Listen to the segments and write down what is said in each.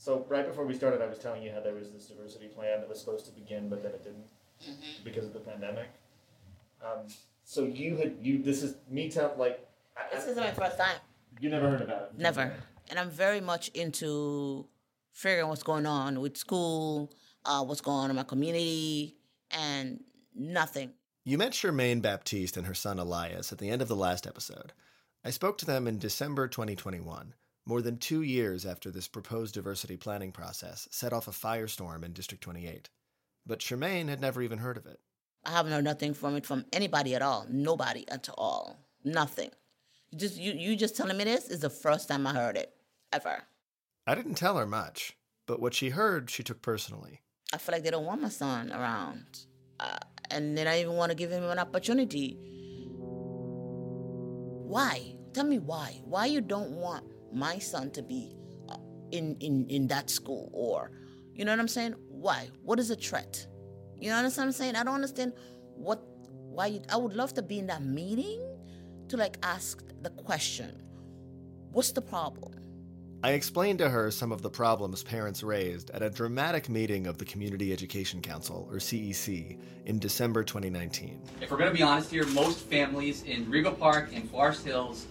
So right before we started, I was telling you how there was this diversity plan that was supposed to begin, but then it didn't because of the pandemic. So you had, this is me telling, like... This isn't my first time. You never heard about it? Never. And I'm very much into figuring what's going on with school, what's going on in my community, and nothing. You met Charmaine Baptiste and her son Elias at the end of the last episode. I spoke to them in December 2021, more than 2 years after this proposed diversity planning process set off a firestorm in District 28. But Charmaine had never even heard of it. I haven't heard nothing from it from anybody at all. Nobody at all. Nothing. Just you just telling me this is the first time I heard it, ever. I didn't tell her much, but what she heard, she took personally. I feel like they don't want my son around. And they don't even want to give him an opportunity. Why? Tell me why. Why you don't want my son to be in that school, or, you know what I'm saying? Why? What is a threat? You know what I'm saying? I don't understand why I would love to be in that meeting to, like, ask the question, what's the problem? I explained to her some of the problems parents raised at a dramatic meeting of the Community Education Council, or CEC, in December 2019. If we're going to be honest here, most families in Rego Park and Forest Hills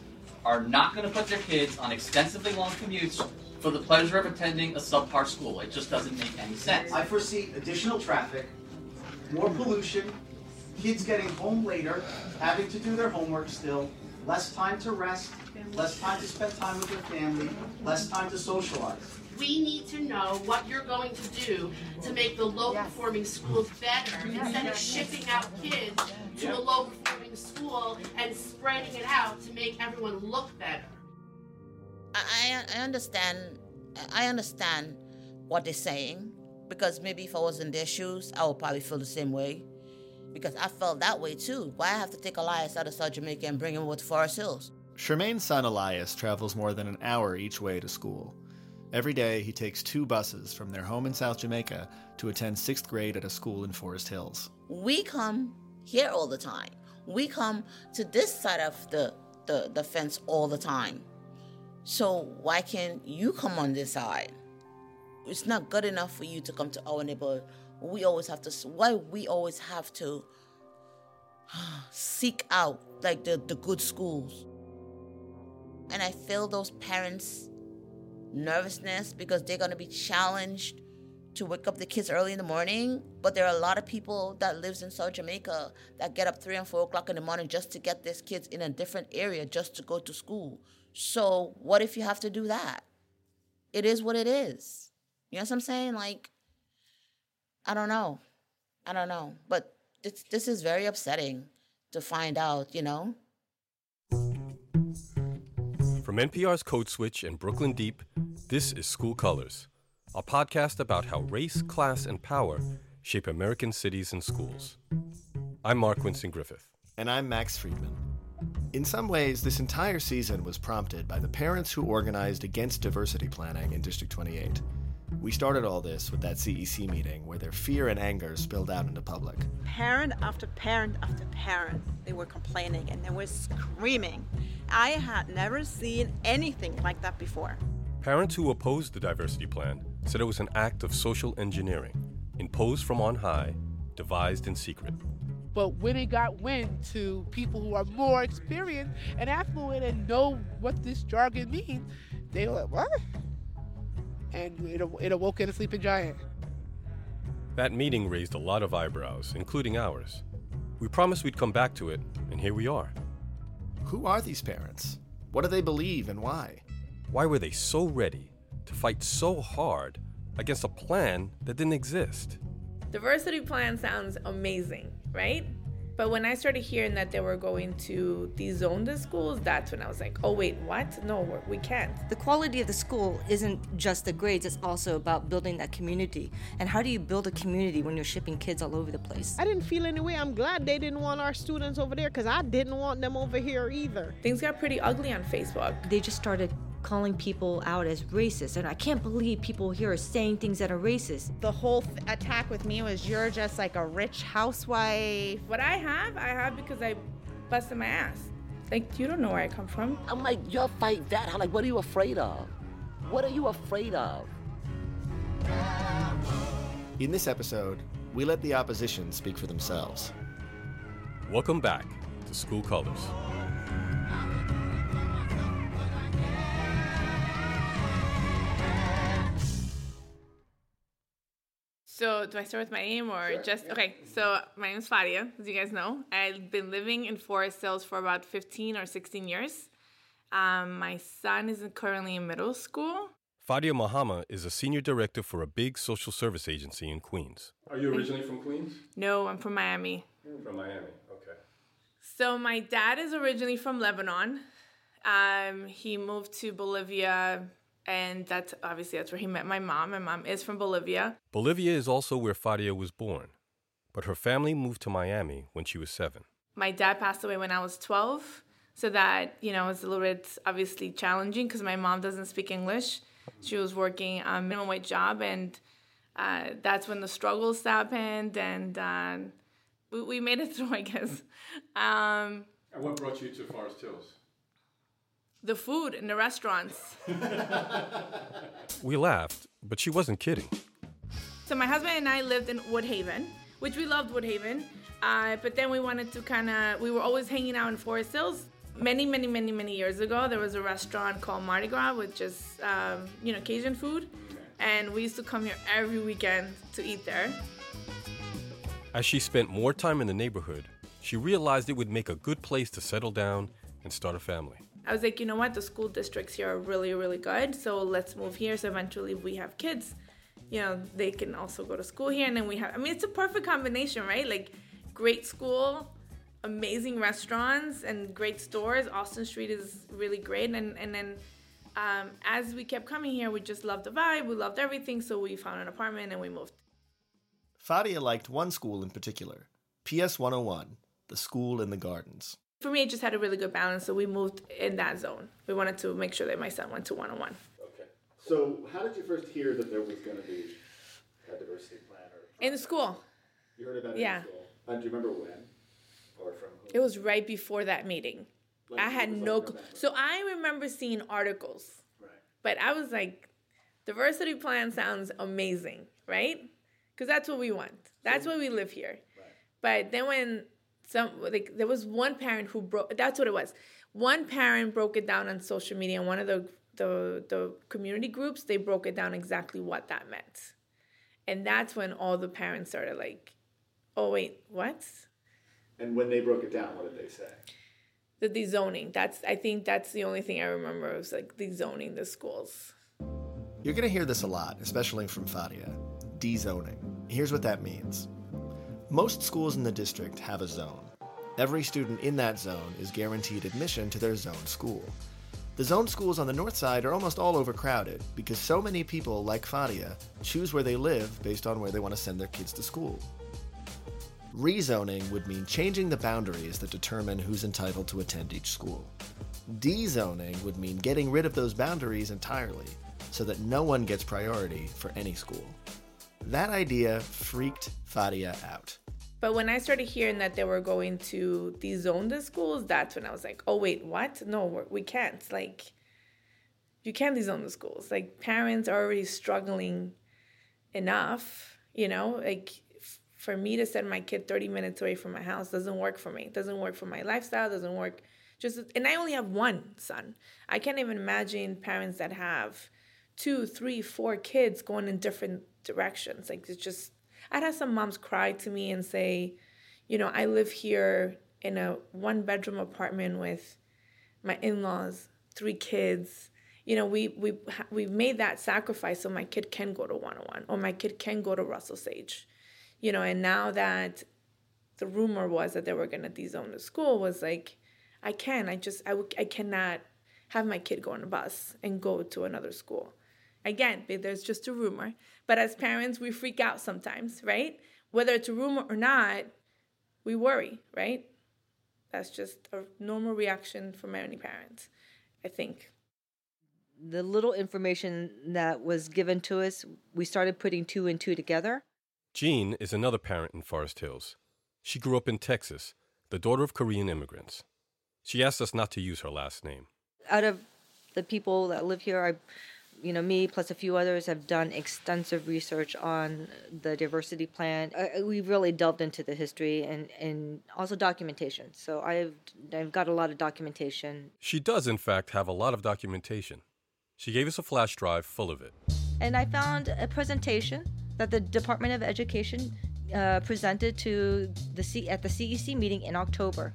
are not going to put their kids on extensively long commutes for the pleasure of attending a subpar school. It just doesn't make any sense. I foresee additional traffic, more pollution, kids getting home later, having to do their homework still, less time to rest, less time to spend time with your family, less time to socialize. We need to know what you're going to do to make the low-performing schools better instead of shipping out kids to the low-performing school and spreading it out to make everyone look better. I understand what they're saying, because maybe if I was in their shoes, I would probably feel the same way, because I felt that way too. Why I have to take Elias out of South Jamaica and bring him with Forest Hills? Charmaine's son Elias travels more than an hour each way to school. Every day, he takes 2 buses from their home in South Jamaica to attend 6th grade at a school in Forest Hills. We come here all the time. We come to this side of the fence all the time. So why can't you come on this side? It's not good enough for you to come to our neighborhood. We always have to seek out, like, the good schools. And I feel those parents' nervousness, because they're going to be challenged to wake up the kids early in the morning. But there are a lot of people that lives in South Jamaica that get up 3 and 4 o'clock in the morning just to get these kids in a different area just to go to school. So what if you have to do that? It is what it is. You know what I'm saying? Like, I don't know. But this is very upsetting to find out, you know? From NPR's Code Switch and Brooklyn Deep, this is School Colors, a podcast about how race, class, and power shape American cities and schools. I'm Mark Winston Griffith. And I'm Max Friedman. In some ways, this entire season was prompted by the parents who organized against diversity planning in District 28. We started all this with that CEC meeting where their fear and anger spilled out into public. Parent after parent after parent, they were complaining and they were screaming. I had never seen anything like that before. Parents who opposed the diversity plan said it was an act of social engineering, imposed from on high, devised in secret. But when it got wind to people who are more experienced and affluent and know what this jargon means, they were like, what? And it awoke in a sleeping giant. That meeting raised a lot of eyebrows, including ours. We promised we'd come back to it, and here we are. Who are these parents? What do they believe and why? Why were they so ready to fight so hard against a plan that didn't exist? Diversity plan sounds amazing, right? But when I started hearing that they were going to de-zone the schools, that's when I was like, oh, wait, what? No, we can't. The quality of the school isn't just the grades. It's also about building that community. And how do you build a community when you're shipping kids all over the place? I didn't feel any way. I'm glad they didn't want our students over there, because I didn't want them over here either. Things got pretty ugly on Facebook. They just started calling people out as racist, and I can't believe people here are saying things that are racist. The whole attack with me was, you're just like a rich housewife. What I have because I busted my ass. Like, you don't know where I come from. I'm like, you'll fight that. I'm like, what are you afraid of? In this episode, we let the opposition speak for themselves. Welcome back to School Colors. So do I start with my name or sure, just, yeah. Okay, so my name is Fadia, as you guys know. I've been living in Forest Hills for about 15 or 16 years. My son is currently in middle school. Fadia Mahama is a senior director for a big social service agency in Queens. Are you originally from Queens? No, I'm from Miami. You're from Miami, okay. So my dad is originally from Lebanon. He moved to Bolivia. And that's where he met my mom. My mom is from Bolivia. Bolivia is also where Fadia was born. But her family moved to Miami when she was 7. My dad passed away when I was 12. So that, was a little bit, obviously, challenging because my mom doesn't speak English. She was working a minimum wage job. And that's when the struggles happened. And we made it through, I guess. And what brought you to Forest Hills? The food and the restaurants. We laughed, but she wasn't kidding. So my husband and I lived in Woodhaven, which we loved Woodhaven. But then we wanted to we were always hanging out in Forest Hills. Many, many, many, many years ago, there was a restaurant called Mardi Gras, which is, Cajun food. And we used to come here every weekend to eat there. As she spent more time in the neighborhood, she realized it would make a good place to settle down and start a family. I was like, you know what, the school districts here are really, really good, so let's move here. So eventually we have kids, they can also go to school here. And then we have, it's a perfect combination, right? Like great school, amazing restaurants, and great stores. Austin Street is really great. And then as we kept coming here, we just loved the vibe. We loved everything. So we found an apartment and we moved. Fadia liked one school in particular, PS 101, the school in the gardens. For me, it just had a really good balance, so we moved in that zone. We wanted to make sure that my son went to 101. Okay. So how did you first hear that there was going to be a diversity plan? In school. You heard about it in school? And do you remember when or from who? It was right before that meeting. Like, I had no clue. So I remember seeing articles. Right. But I was like, diversity plan sounds amazing, right? Because that's what we want. That's why we live here. Right. But then when... there was one parent who broke... That's what it was. One parent broke it down on social media. In one of the community groups, they broke it down exactly what that meant. And that's when all the parents started like, oh, wait, what? And when they broke it down, what did they say? The dezoning. I think that's the only thing I remember. It was like dezoning the schools. You're going to hear this a lot, especially from Fadia. Dezoning. Here's what that means. Most schools in the district have a zone. Every student in that zone is guaranteed admission to their zone school. The zone schools on the north side are almost all overcrowded because so many people, like Fadia, choose where they live based on where they want to send their kids to school. Rezoning would mean changing the boundaries that determine who's entitled to attend each school. Dezoning would mean getting rid of those boundaries entirely so that no one gets priority for any school. That idea freaked Fadia out. But when I started hearing that they were going to dezone the schools, that's when I was like, oh, wait, what? No, we can't. Like, you can't dezone the schools. Like, parents are already struggling enough, Like, for me to send my kid 30 minutes away from my house doesn't work for me. It doesn't work for my lifestyle. Doesn't work. And I only have one son. I can't even imagine parents that have 2, 3, 4 kids going in different directions. Like, it's just... I'd have some moms cry to me and say, I live here in a 1-bedroom apartment with my in-laws, 3 kids. We made that sacrifice so my kid can go to 101 or my kid can go to Russell Sage. And now that the rumor was that they were going to dezone the school was like, I cannot have my kid go on a bus and go to another school. Again, there's just a rumor. But as parents, we freak out sometimes, right? Whether it's a rumor or not, we worry, right? That's just a normal reaction for many parents, I think. The little information that was given to us, we started putting 2 and 2 together. Jean is another parent in Forest Hills. She grew up in Texas, the daughter of Korean immigrants. She asked us not to use her last name. Out of the people that live here, you know, me plus a few others have done extensive research on the diversity plan. We've really delved into the history and also documentation. So I've got a lot of documentation. She does, in fact, have a lot of documentation. She gave us a flash drive full of it. And I found a presentation that the Department of Education presented to at the CEC meeting in October.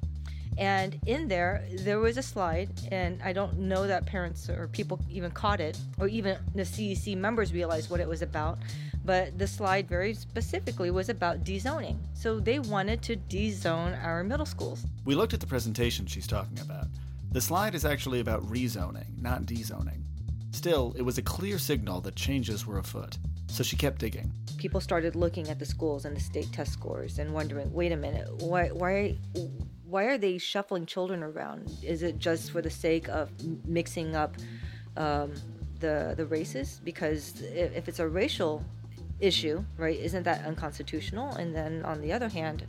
And in there was a slide, and I don't know that parents or people even caught it, or even the CEC members realized what it was about, but the slide very specifically was about dezoning. So they wanted to dezone our middle schools. We looked at the presentation she's talking about. The slide is actually about rezoning, not dezoning. Still, it was a clear signal that changes were afoot, so she kept digging. People started looking at the schools and the state test scores and wondering, wait a minute, why are they shuffling children around? Is it just for the sake of mixing up the races? Because if it's a racial issue, right, isn't that unconstitutional? And then on the other hand,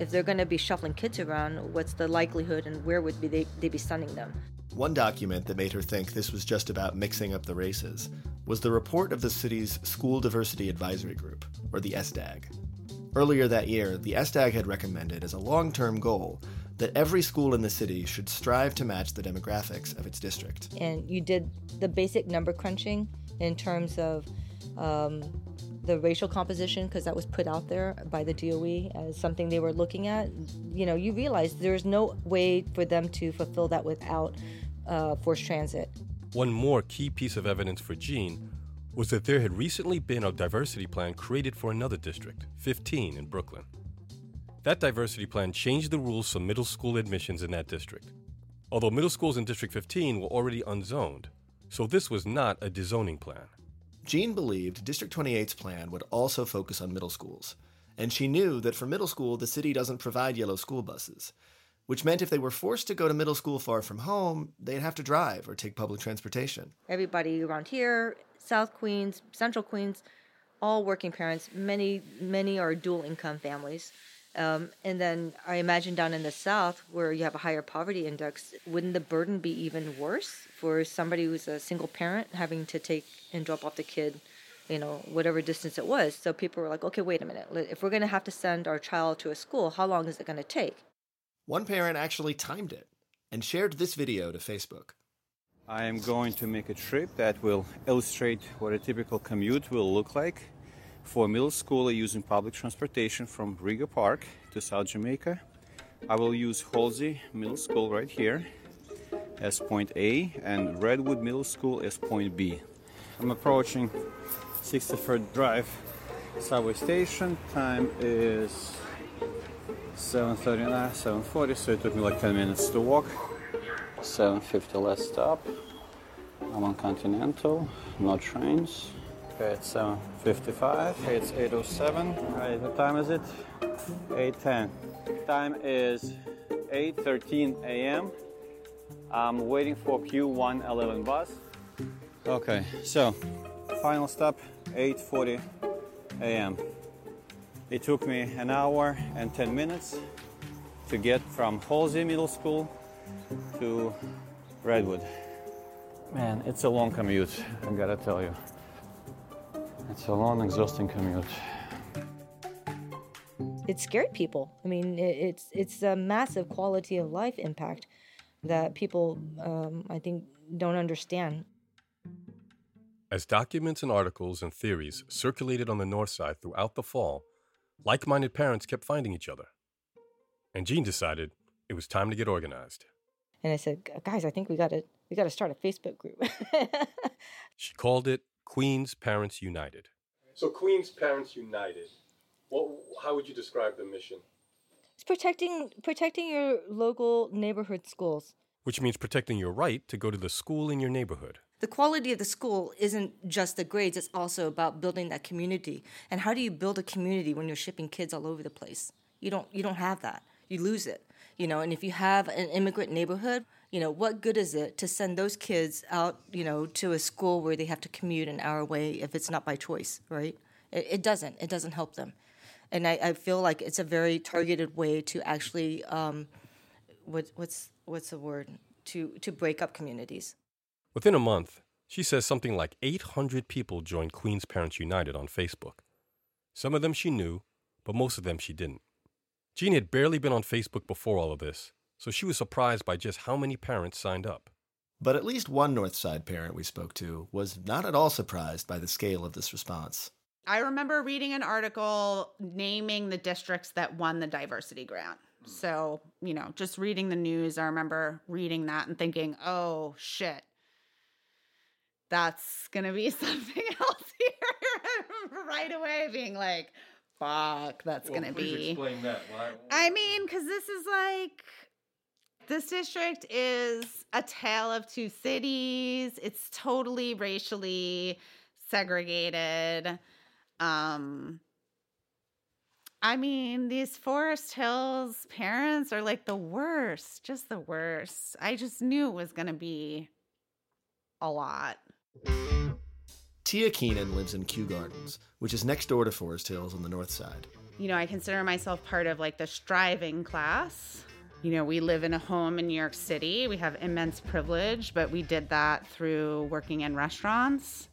if they're going to be shuffling kids around, what's the likelihood and where would they be sending them? One document that made her think this was just about mixing up the races was the report of the city's School Diversity Advisory Group, or the SDAG. Earlier that year, the SDAG had recommended as a long-term goal that every school in the city should strive to match the demographics of its district. And you did the basic number crunching in terms of the racial composition, because that was put out there by the DOE as something they were looking at. You know, you realize there's no way for them to fulfill that without forced transit. One more key piece of evidence for Jean was that there had recently been a diversity plan created for another district, 15 in Brooklyn. That diversity plan changed the rules for middle school admissions in that district, although middle schools in District 15 were already unzoned, so this was not a dezoning plan. Jean believed District 28's plan would also focus on middle schools, and she knew that for middle school, the city doesn't provide yellow school buses, which meant if they were forced to go to middle school far from home, they'd have to drive or take public transportation. Everybody around here, South Queens, Central Queens, all working parents. Many are dual-income families. And then I imagine down in the South, where you have a higher poverty index, wouldn't the burden be even worse for somebody who's a single parent having to take and drop off the kid, you know, whatever distance it was? So people were like, okay, wait a minute. If we're going to have to send our child to a school, how long is it going to take? One parent actually timed it and shared this video to Facebook. I am going to make a trip that will illustrate what a typical commute will look like for a middle schooler using public transportation from Rego Park to South Jamaica. I will use Halsey Middle School right here as point A and Redwood Middle School as point B. I'm approaching 63rd Drive subway station. Time is 7:39, 7:40, so it took me like 10 minutes to walk. 7:50 last stop. I'm on Continental, no trains. Okay, it's 7:55, it's 8:07. Alright, what time is it? 8:10. Time is 8:13 a.m. I'm waiting for Q111 bus. Okay, so final stop, 8:40 a.m. It took me an hour and 10 minutes to get from Halsey Middle School to Redwood. Man, it's a long commute, I gotta tell you. It's a long, exhausting commute. It scared people. I mean, it's a massive quality of life impact that people, I think, don't understand. As documents and articles and theories circulated on the north side throughout the fall, like-minded parents kept finding each other. And Jean decided it was time to get organized. And I said, guys, I think we got to start a Facebook group. She called it Queens Parents United. So Queens Parents United, how would you describe the mission? It's protecting your local neighborhood schools. Which means protecting your right to go to the school in your neighborhood. The quality of the school isn't just the grades, it's also about building that community. And how do you build a community when you're shipping kids all over the place? You don't have that. You lose it. You know, and if you have an immigrant neighborhood, you know, what good is it to send those kids out, you know, to a school where they have to commute an hour away if it's not by choice, right? It doesn't help them. And I feel like it's a very targeted way to actually, what's the word, to break up communities. Within a month, She says something like 800 people joined Queens Parents United on Facebook. Some of them she knew, but most of them she didn't. Jean had barely been on Facebook before all of this, so she was surprised by just how many parents signed up. But at least one Northside parent we spoke to was not at all surprised by the scale of this response. I remember reading an article naming the districts that won the diversity grant. So, you know, just reading the news, I remember reading that and thinking, oh, shit, that's going to be something else here right away, being like, fuck, that's going to be. Please explain that. Why? I mean, because this is like, this district is a tale of two cities. It's totally racially segregated. I mean, these Forest Hills parents are like the worst, just the worst. I just knew it was going to be a lot. Tia Keenan lives in Kew Gardens, which is next door to Forest Hills on the north side. You know, I consider myself part of like the striving class. You know, we live in a home in New York City. We have immense privilege, but we did that through working in restaurants.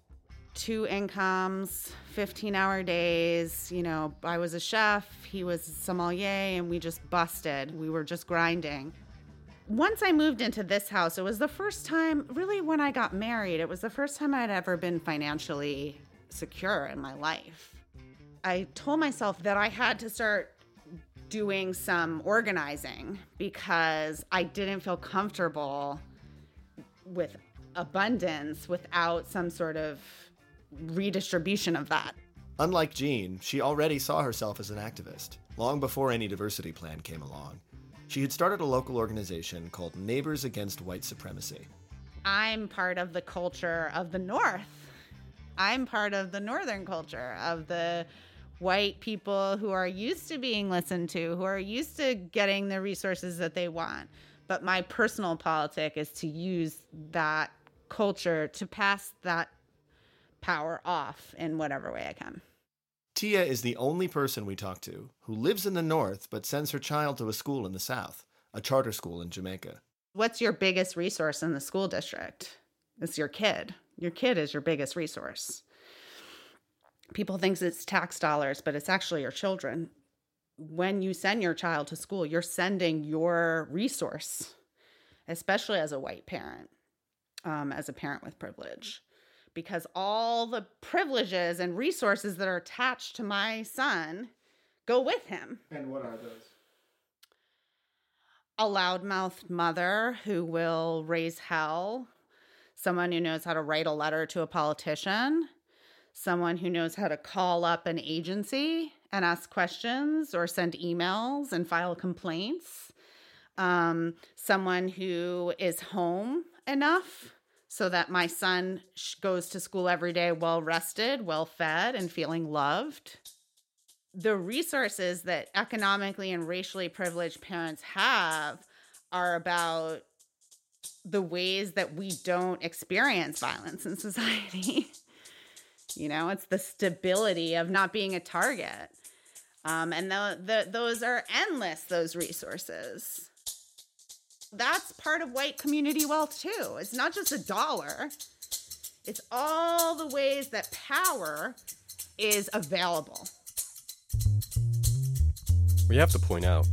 2 incomes, 15-hour days. You know, I was a chef, he was a sommelier, and we just busted. We were just grinding. Once I moved into this house, it was the first time, really when I got married, it was the first time I'd ever been financially secure in my life. I told myself that I had to start doing some organizing because I didn't feel comfortable with abundance without some sort of redistribution of that. Unlike Jean, she already saw herself as an activist, long before any diversity plan came along. She had started a local organization called Neighbors Against White Supremacy. I'm part of the culture of the North. I'm part of the Northern culture, of the white people who are used to being listened to, who are used to getting the resources that they want. But my personal politic is to use that culture to pass that power off in whatever way I can. Tia is the only person we talk to who lives in the North but sends her child to a school in the South, a charter school in Jamaica. What's your biggest resource in the school district? It's your kid. Your kid is your biggest resource. People think it's tax dollars, but it's actually your children. When you send your child to school, you're sending your resource, especially as a white parent. As a parent with privilege, because all the privileges and resources that are attached to my son go with him. And what are those? A loudmouthed mother who will raise hell, someone who knows how to write a letter to a politician, someone who knows how to call up an agency and ask questions or send emails and file complaints, someone who is home enough so that my son goes to school every day well-rested, well-fed, and feeling loved. The resources that economically and racially privileged parents have are about the ways that we don't experience violence in society. You know, it's the stability of not being a target. And those are endless, those resources. That's part of white community wealth, too. It's not just a dollar. It's all the ways that power is available. We have to point out,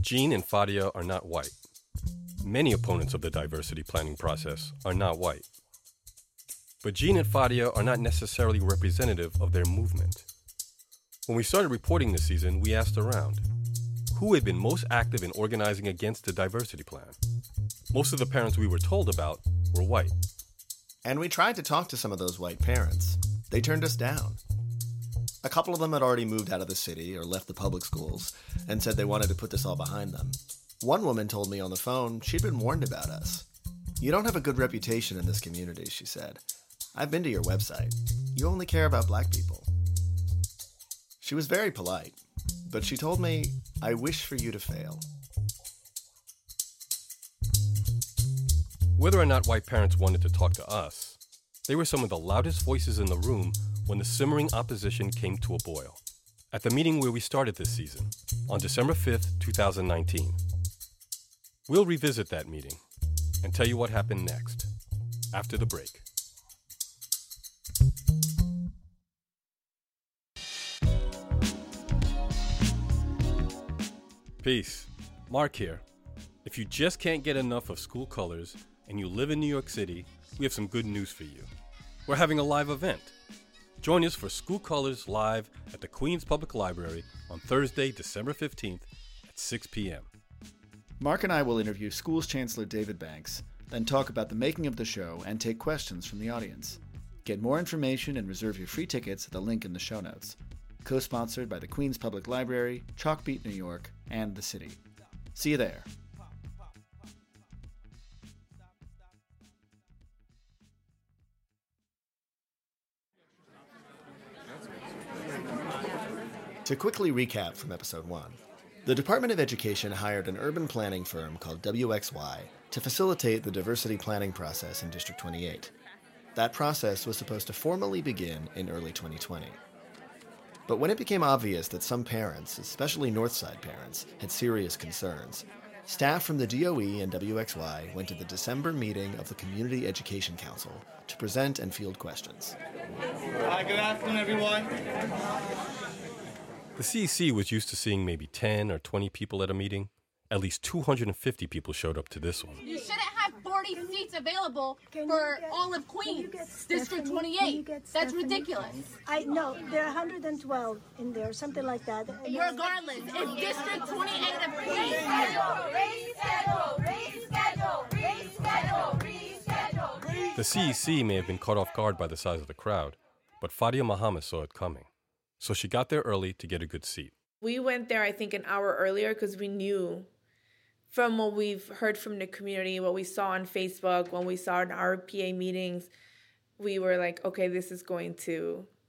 Jean and Fadia are not white. Many opponents of the diversity planning process are not white. But Jean and Fadia are not necessarily representative of their movement. When we started reporting this season, we asked around. Who had been most active in organizing against the diversity plan? Most of the parents we were told about were white. And we tried to talk to some of those white parents. They turned us down. A couple of them had already moved out of the city or left the public schools and said they wanted to put this all behind them. One woman told me on the phone she'd been warned about us. You don't have a good reputation in this community, she said. I've been to your website. You only care about black people. She was very polite. But she told me, I wish for you to fail. Whether or not white parents wanted to talk to us, they were some of the loudest voices in the room when the simmering opposition came to a boil. At the meeting where we started this season, on December 5th, 2019. We'll revisit that meeting and tell you what happened next, after the break. Peace. Mark here. If you just can't get enough of School Colors and you live in New York City, we have some good news for you. We're having a live event. Join us for School Colors Live at the Queens Public Library on Thursday, December 15th at 6 p.m. Mark and I will interview Schools Chancellor David Banks, then talk about the making of the show and take questions from the audience. Get more information and reserve your free tickets at the link in the show notes. Co-sponsored by the Queens Public Library, Chalkbeat New York, and the city. See you there. To quickly recap from episode 1, the Department of Education hired an urban planning firm called WXY to facilitate the diversity planning process in District 28. That process was supposed to formally begin in early 2020. But when it became obvious that some parents, especially Northside parents, had serious concerns, staff from the DOE and WXY went to the December meeting of the Community Education Council to present and field questions. Hi, good afternoon, everyone. The CEC was used to seeing maybe 10 or 20 people at a meeting. At least 250 people showed up to this one. You shouldn't have 40 seats available for all of Queens, District 28. That's ridiculous. I know, there are 112 in there, something like that. Regardless, it's District 28 of Queens. Reschedule. The CEC may have been caught off guard by the size of the crowd, but Fadia Mahama saw it coming. So she got there early to get a good seat. We went there, I think, an hour earlier because we knew from what we've heard from the community, what we saw on Facebook, when we saw in our PA meetings, we were like, okay,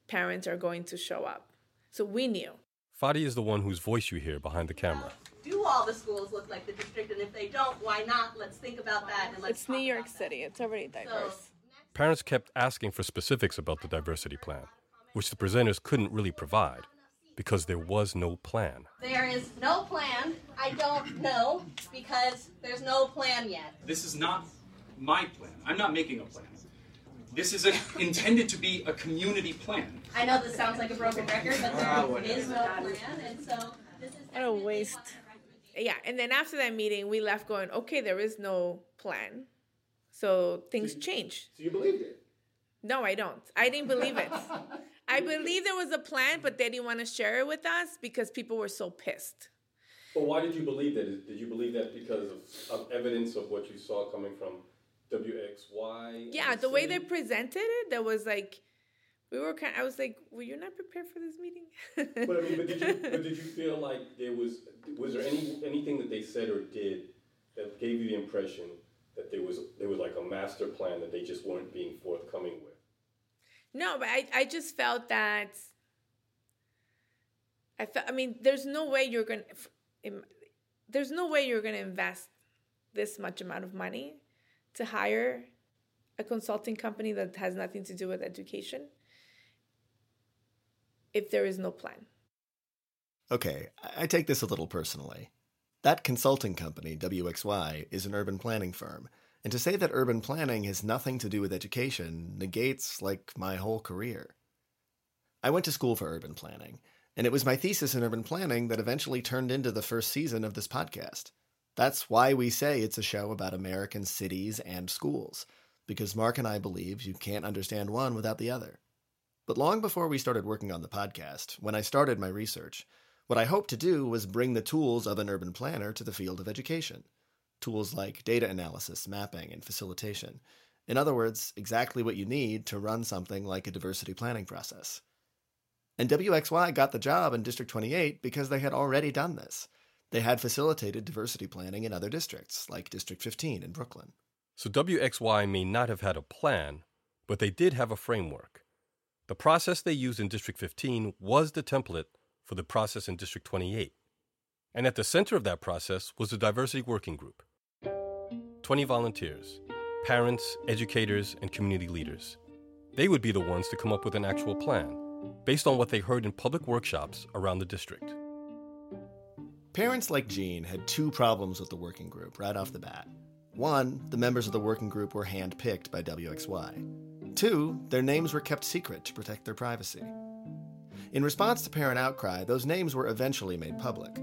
parents are going to show up. So we knew. Fadia is the one whose voice you hear behind the camera. Do all the schools look like the district? And if they don't, why not? Let's think about that. And let's it's New York City. It's already diverse. So, parents kept asking for specifics about the diversity plan, which the presenters couldn't really provide because there was no plan. There is no plan. I don't know because there's no plan yet. This is not my plan. I'm not making a plan. This is intended to be a community plan. I know this sounds like a broken record, but there is no plan. And so this is what a waste. Yeah, and then after that meeting, we left going, okay, there is no plan. So things change. So you believed it? No, I don't. I didn't believe it. I believe there was a plan, but they didn't want to share it with us because people were so pissed. But why did you believe that? Did you believe that because of evidence of what you saw coming from WXY? Yeah, the way they presented it, there was like, I was like, well, you're not prepared for this meeting? But I mean, did you feel like was there anything that they said or did that gave you the impression that there was like a master plan that they just weren't being forthcoming with? No, but I just felt that, there's no way you're going to invest this much amount of money to hire a consulting company that has nothing to do with education if there is no plan. Okay, I take this a little personally. That consulting company, WXY, is an urban planning firm. And to say that urban planning has nothing to do with education negates, like, my whole career. I went to school for urban planning, and it was my thesis in urban planning that eventually turned into the first season of this podcast. That's why we say it's a show about American cities and schools, because Mark and I believe you can't understand one without the other. But long before we started working on the podcast, when I started my research, what I hoped to do was bring the tools of an urban planner to the field of education. Tools like data analysis, mapping, and facilitation. In other words, exactly what you need to run something like a diversity planning process. And WXY got the job in District 28 because they had already done this. They had facilitated diversity planning in other districts, like District 15 in Brooklyn. So WXY may not have had a plan, but they did have a framework. The process they used in District 15 was the template for the process in District 28. And at the center of that process was the Diversity Working Group. 20 volunteers, parents, educators, and community leaders. They would be the ones to come up with an actual plan, based on what they heard in public workshops around the district. Parents like Jean had two problems with the working group right off the bat. One, the members of the working group were handpicked by WXY. Two, their names were kept secret to protect their privacy. In response to parent outcry, those names were eventually made public.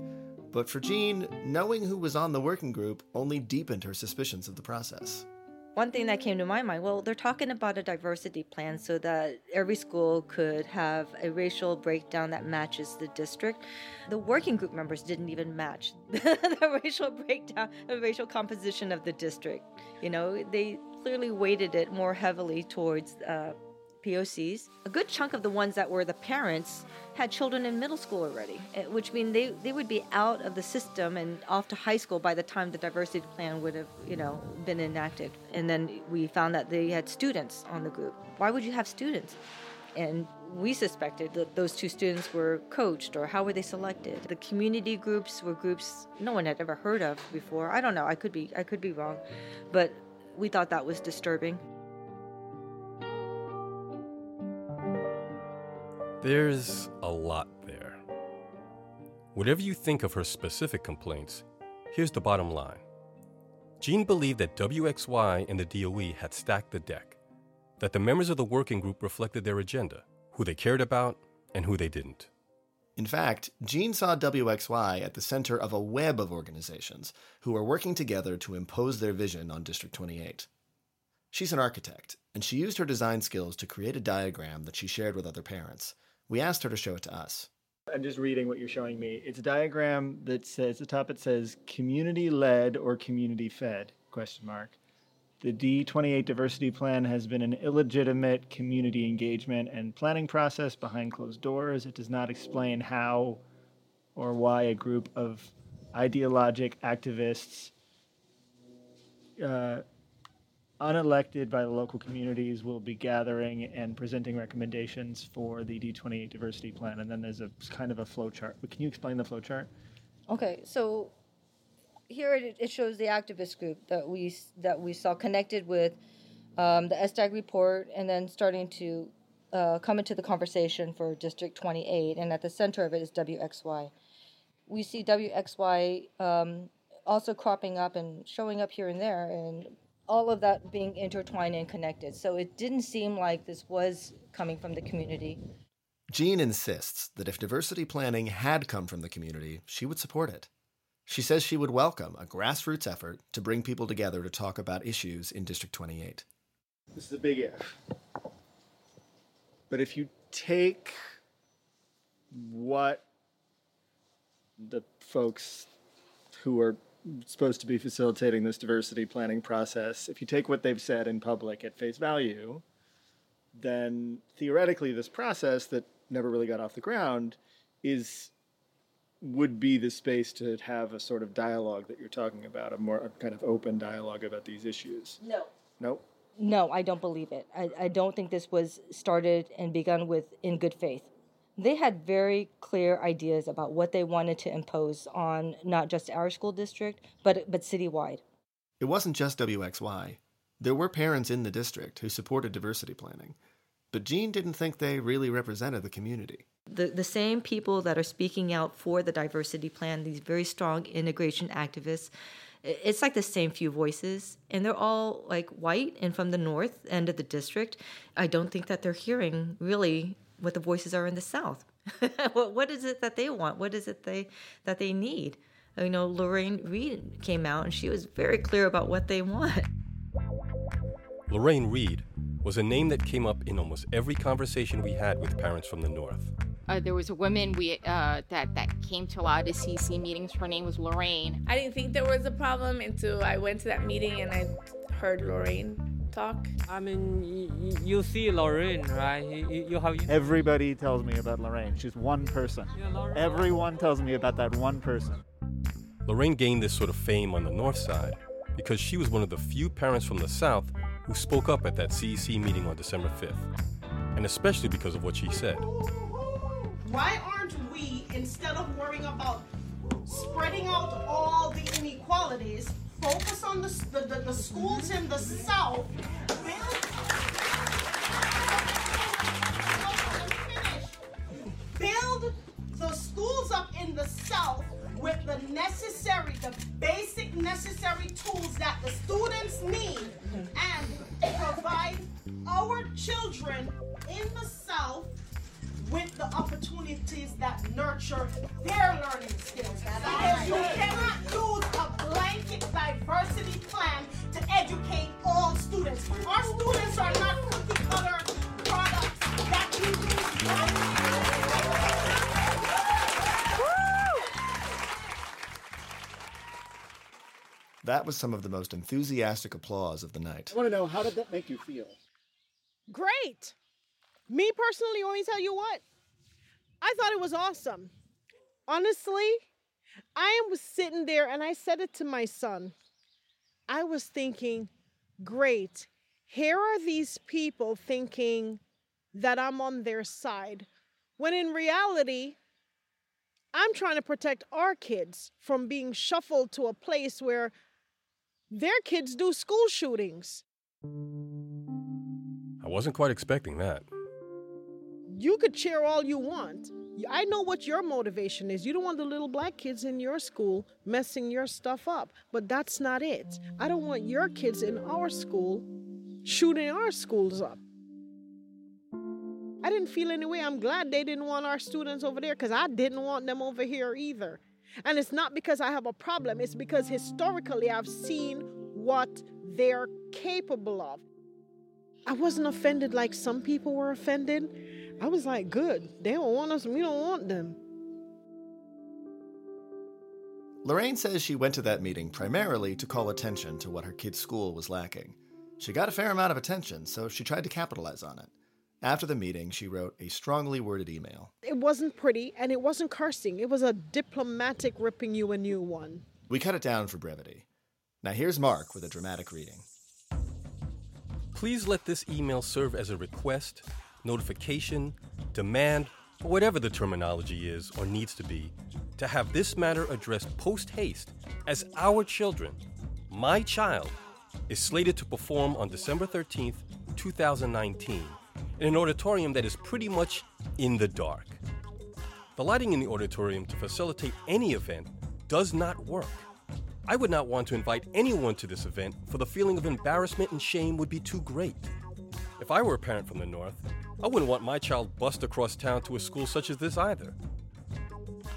But for Jean, knowing who was on the working group only deepened her suspicions of the process. One thing that came to my mind, well, they're talking about a diversity plan so that every school could have a racial breakdown that matches the district. The working group members didn't even match the racial breakdown, the racial composition of the district. You know, they clearly weighted it more heavily towards POCs. A good chunk of the ones that were the parents had children in middle school already, which means they would be out of the system and off to high school by the time the diversity plan would have, you know, been enacted. And then we found that they had students on the group. Why would you have students? And we suspected that those two students were coached, or how were they selected? The community groups were groups no one had ever heard of before. I don't know. I could be wrong, but we thought that was disturbing. There's a lot there. Whatever you think of her specific complaints, here's the bottom line. Jean believed that WXY and the DOE had stacked the deck, that the members of the working group reflected their agenda, who they cared about and who they didn't. In fact, Jean saw WXY at the center of a web of organizations who are working together to impose their vision on District 28. She's an architect, and she used her design skills to create a diagram that she shared with other parents. We asked her to show it to us. I'm just reading what you're showing me. It's a diagram that says, the top it says, community-led or community-fed, ? The D28 diversity plan has been an illegitimate community engagement and planning process behind closed doors. It does not explain how or why a group of ideologic activists unelected by the local communities will be gathering and presenting recommendations for the D28 diversity plan. And then there's a kind of a flow chart. But can you explain the flow chart? Okay, so here it shows the activist group that we saw connected with the SDAG report and then starting to come into the conversation for District 28. And at the center of it is WXY. We see WXY also cropping up and showing up here and there, and all of that being intertwined and connected. So it didn't seem like this was coming from the community. Jean insists that if diversity planning had come from the community, she would support it. She says she would welcome a grassroots effort to bring people together to talk about issues in District 28. This is a big if. But if you take what the folks who are supposed to be facilitating this diversity planning process, if you take what they've said in public at face value, then theoretically this process that never really got off the ground would be the space to have a sort of dialogue that you're talking about, a kind of open dialogue about these issues. No. Nope. No, I don't believe it. I don't think this was started and begun with in good faith. They had very clear ideas about what they wanted to impose on not just our school district, but citywide. It wasn't just WXY. There were parents in the district who supported diversity planning, but Jean didn't think they really represented the community. The same people that are speaking out for the diversity plan, these very strong integration activists, it's like the same few voices, and they're all like white and from the north end of the district. I don't think that they're hearing really what the voices are in the South. What is it that they want? What is it that they need? You know, Lorraine Reed came out, and she was very clear about what they want. Lorraine Reed was a name that came up in almost every conversation we had with parents from the North. There was a woman that came to a lot of CC meetings. Her name was Lorraine. I didn't think there was a problem until I went to that meeting and I heard Lorraine talk. I mean, you see Lorraine, right? Everybody tells me about Lorraine. She's one person. Yeah, everyone tells me about that one person. Lorraine gained this sort of fame on the North Side because she was one of the few parents from the South who spoke up at that CEC meeting on December 5th, and especially because of what she said. Why aren't we, instead of worrying about spreading out all the inequalities, focus on the schools in the South. Build the schools up in the South with the basic necessary tools that the students need, and provide our children in the South with the opportunities that nurture their learning skills. That students. Our students are not cookie-cutter products that you use. That was some of the most enthusiastic applause of the night. I want to know, how did that make you feel? Great. Me personally, let me tell you what. I thought it was awesome. Honestly, I was sitting there and I said it to my son. I was thinking, great, here are these people thinking that I'm on their side, when in reality, I'm trying to protect our kids from being shuffled to a place where their kids do school shootings. I wasn't quite expecting that. You could cheer all you want. I know what your motivation is. You don't want the little black kids in your school messing your stuff up, but that's not it. I don't want your kids in our school shooting our schools up. I didn't feel any way. I'm glad they didn't want our students over there because I didn't want them over here either. And it's not because I have a problem. It's because historically I've seen what they're capable of. I wasn't offended like some people were offended. I was like, good. They don't want us and we don't want them. Lorraine says she went to that meeting primarily to call attention to what her kid's school was lacking. She got a fair amount of attention, so she tried to capitalize on it. After the meeting, she wrote a strongly worded email. It wasn't pretty, and it wasn't cursing. It was a diplomatic ripping you a new one. We cut it down for brevity. Now here's Mark with a dramatic reading. Please let this email serve as a request, notification, demand, or whatever the terminology is or needs to be, to have this matter addressed post-haste as our children, my child, is slated to perform on December 13th, 2019, in an auditorium that is pretty much in the dark. The lighting in the auditorium to facilitate any event does not work. I would not want to invite anyone to this event, for the feeling of embarrassment and shame would be too great. If I were a parent from the North, I wouldn't want my child bussed across town to a school such as this either.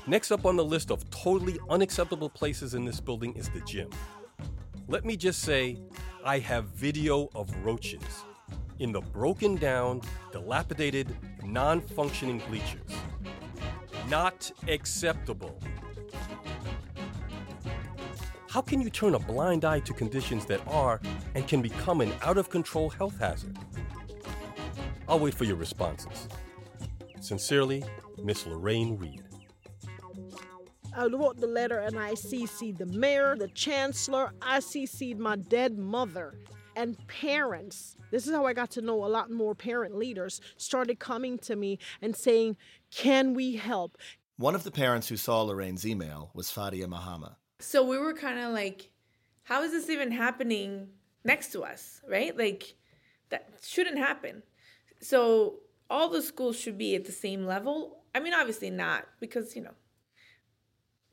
Next up on the list of totally unacceptable places in this building is the gym. Let me just say, I have video of roaches in the broken down, dilapidated, non-functioning bleachers. Not acceptable. How can you turn a blind eye to conditions that are and can become an out-of-control health hazard? I'll wait for your responses. Sincerely, Miss Lorraine Reed. I wrote the letter and I CC'd the mayor, the chancellor. I CC'd my dead mother and parents. This is how I got to know a lot more parent leaders, started coming to me and saying, can we help? One of the parents who saw Lorraine's email was Fadia Mahama. So we were kind of like, how is this even happening next to us, right? Like, that shouldn't happen. So all the schools should be at the same level. I mean, obviously not, because, you know,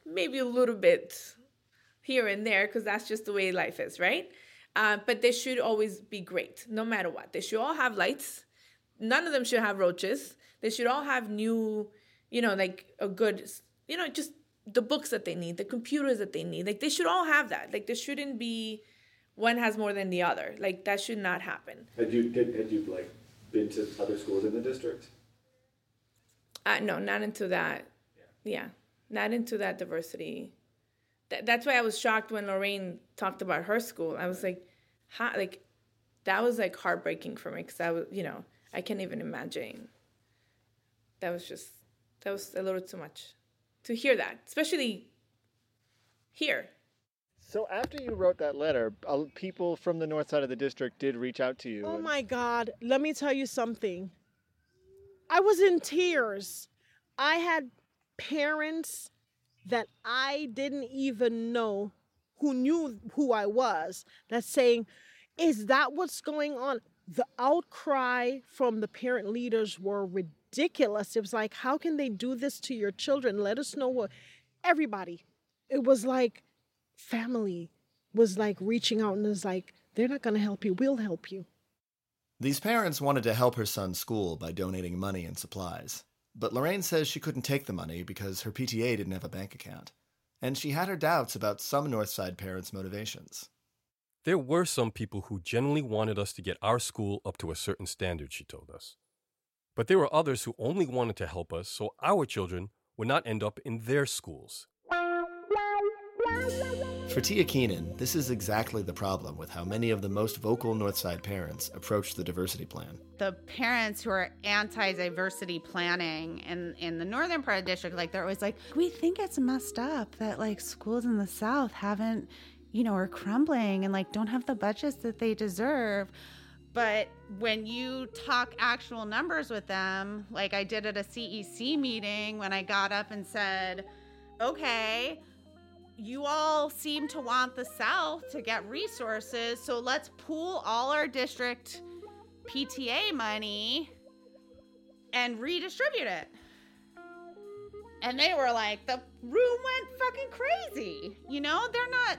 maybe a little bit here and there, because that's just the way life is, right? But they should always be great, no matter what. They should all have lights. None of them should have roaches. They should all have new, you know, like a good, you know, just the books that they need, the computers that they need. Like, they should all have that. Like, there shouldn't be one has more than the other. Like, that should not happen. Had you been to other schools in the district? No, not into that. Yeah, not into that diversity. That's why I was shocked when Lorraine talked about her school. I was like, how? Like, that was, like, heartbreaking for me because I was, you know, I can't even imagine. That was a little too much. To hear that, especially here. So after you wrote that letter, people from the north side of the district did reach out to you. Oh my God, let me tell you something. I was in tears. I had parents that I didn't even know who knew who I was that's saying, is that what's going on? The outcry from the parent leaders were ridiculous. It was like, how can they do this to your children? Let us know what everybody. It was like family was like reaching out and was like, they're not going to help you. We'll help you. These parents wanted to help her son's school by donating money and supplies. But Lorraine says she couldn't take the money because her PTA didn't have a bank account. And she had her doubts about some Northside parents' motivations. There were some people who genuinely wanted us to get our school up to a certain standard, she told us. But there were others who only wanted to help us so our children would not end up in their schools. For Tia Keenan, this is exactly the problem with how many of the most vocal Northside parents approach the diversity plan. The parents who are anti-diversity planning in the northern part of the district, like, they're always like, we think it's messed up that, like, schools in the South haven't, you know, are crumbling and, like, don't have the budgets that they deserve. But when you talk actual numbers with them, like I did at a CEC meeting when I got up and said, okay, you all seem to want the South to get resources, so let's pool all our district PTA money and redistribute it. And they were like, the room went fucking crazy. You know,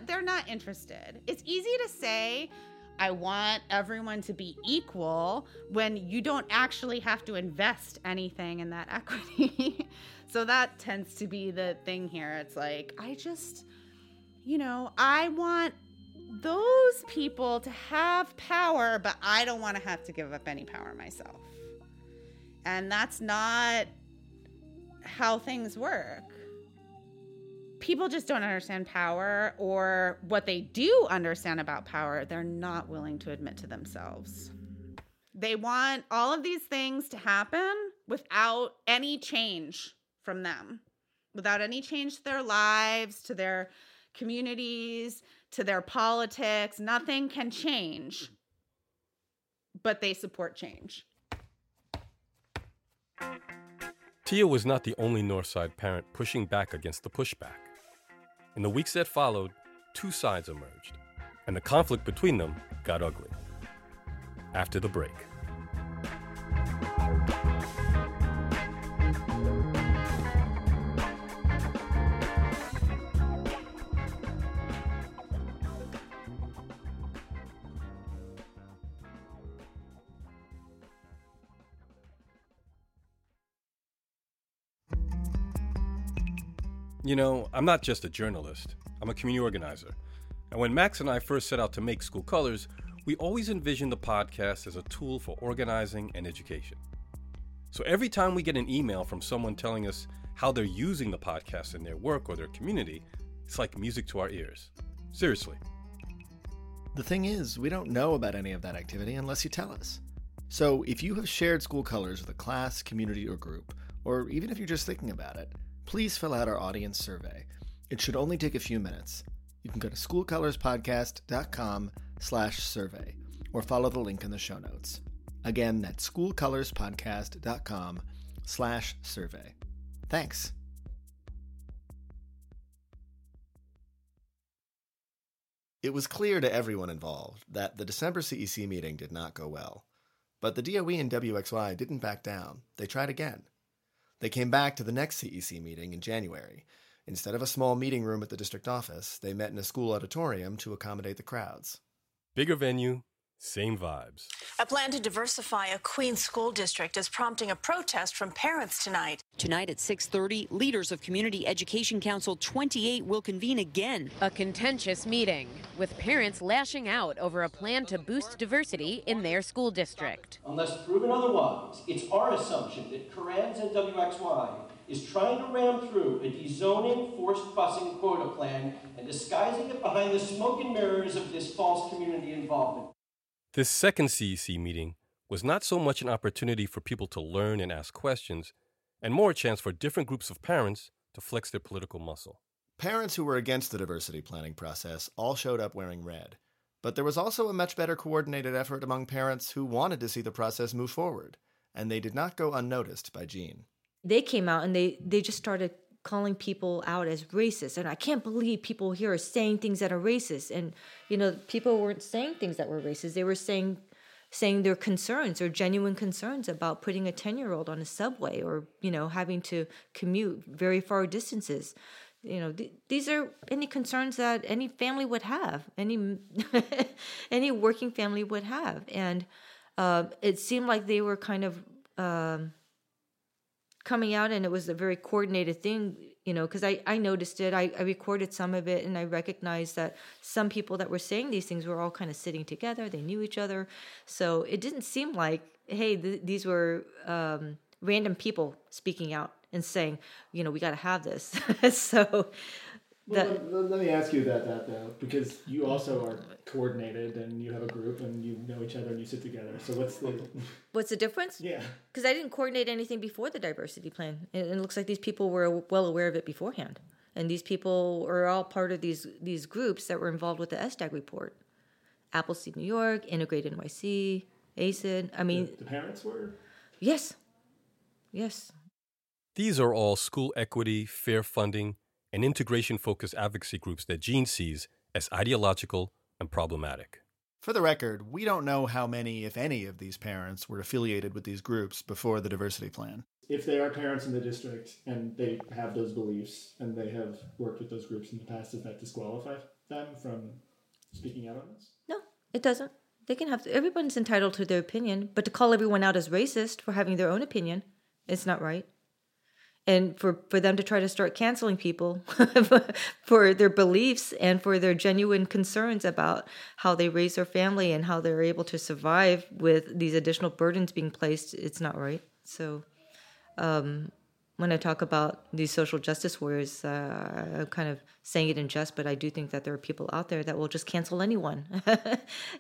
they're not interested. It's easy to say, I want everyone to be equal, when you don't actually have to invest anything in that equity. So that tends to be the thing here. It's like, I just, you know, I want those people to have power, but I don't want to have to give up any power myself. And that's not how things work. People just don't understand power, or what they do understand about power, they're not willing to admit to themselves. They want all of these things to happen without any change from them, without any change to their lives, to their communities, to their politics. Nothing can change, but they support change. Tia was not the only Northside parent pushing back against the pushback. In the weeks that followed, two sides emerged, and the conflict between them got ugly. After the break. You know, I'm not just a journalist. I'm a community organizer. And when Max and I first set out to make School Colors, we always envisioned the podcast as a tool for organizing and education. So every time we get an email from someone telling us how they're using the podcast in their work or their community, it's like music to our ears. Seriously. The thing is, we don't know about any of that activity unless you tell us. So if you have shared School Colors with a class, community, or group, or even if you're just thinking about it, please fill out our audience survey. It should only take a few minutes. You can go to schoolcolorspodcast.com/survey or follow the link in the show notes. Again, that's schoolcolorspodcast.com/survey. Thanks. It was clear to everyone involved that the December CEC meeting did not go well. But the DOE and WXY didn't back down. They tried again. They came back to the next CEC meeting in January. Instead of a small meeting room at the district office, they met in a school auditorium to accommodate the crowds. Bigger venue, same vibes. A plan to diversify a Queens school district is prompting a protest from parents tonight. Tonight at 6:30, leaders of Community Education Council 28 will convene again. A contentious meeting with parents lashing out over a plan to boost diversity in their school district. Unless proven otherwise, it's our assumption that Corrans and WXY is trying to ram through a dezoning, forced busing quota plan and disguising it behind the smoke and mirrors of this false community involvement. This second CEC meeting was not so much an opportunity for people to learn and ask questions, and more a chance for different groups of parents to flex their political muscle. Parents who were against the diversity planning process all showed up wearing red, but there was also a much better coordinated effort among parents who wanted to see the process move forward, and they did not go unnoticed by Jean. They came out and they just started calling people out as racist. And I can't believe people here are saying things that are racist. And, you know, people weren't saying things that were racist. They were saying their concerns, or genuine concerns, about putting a 10-year-old on a subway, or, you know, having to commute very far distances. You know, these are any concerns that any family would have, any working family would have. And it seemed like they were kind of coming out, and it was a very coordinated thing, you know, because I noticed it. I recorded some of it, and I recognized that some people that were saying these things were all kind of sitting together. They knew each other. So it didn't seem like, hey, these were random people speaking out and saying, you know, we got to have this. So... Well, let me ask you about that, though, because you also are coordinated and you have a group and you know each other and you sit together. So what's the difference? Yeah. Because I didn't coordinate anything before the diversity plan. And it looks like these people were well aware of it beforehand. And these people are all part of these groups that were involved with the SDAG report. Appleseed New York, Integrated NYC, ACID. I mean... The parents were? Yes. Yes. These are all school equity, fair funding, and integration-focused advocacy groups that Jean sees as ideological and problematic. For the record, we don't know how many, if any, of these parents were affiliated with these groups before the diversity plan. If there are parents in the district and they have those beliefs and they have worked with those groups in the past, does that disqualify them from speaking out on this? No, it doesn't. They can have... Everyone's entitled to their opinion, but to call everyone out as racist for having their own opinion, it's not right. And for them to try to start canceling people for their beliefs and for their genuine concerns about how they raise their family and how they're able to survive with these additional burdens being placed, it's not right. So when I talk about these social justice warriors, I'm kind of saying it in jest, but I do think that there are people out there that will just cancel anyone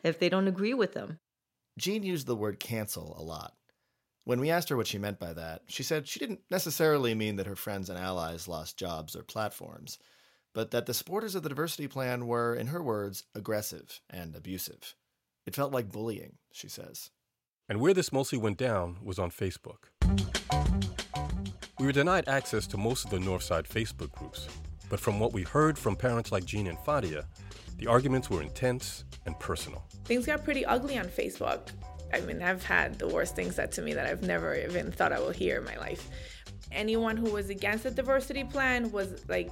if they don't agree with them. Jean used the word cancel a lot. When we asked her what she meant by that, she said she didn't necessarily mean that her friends and allies lost jobs or platforms, but that the supporters of the diversity plan were, in her words, aggressive and abusive. It felt like bullying, she says. And where this mostly went down was on Facebook. We were denied access to most of the Northside Facebook groups, but from what we heard from parents like Jean and Fadia, the arguments were intense and personal. Things got pretty ugly on Facebook. I mean, I've had the worst things said to me that I've never even thought I will hear in my life. Anyone who was against the diversity plan was, like,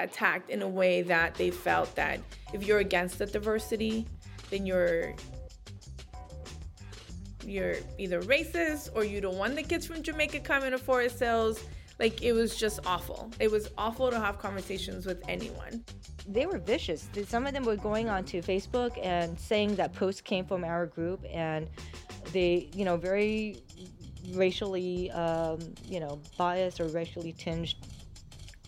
attacked in a way that they felt that if you're against the diversity, then you're either racist or you don't want the kids from Jamaica coming to Forest Hills. Like, it was just awful. It was awful to have conversations with anyone. They were vicious. Some of them were going onto Facebook and saying that posts came from our group, and they, you know, very racially, biased or racially tinged,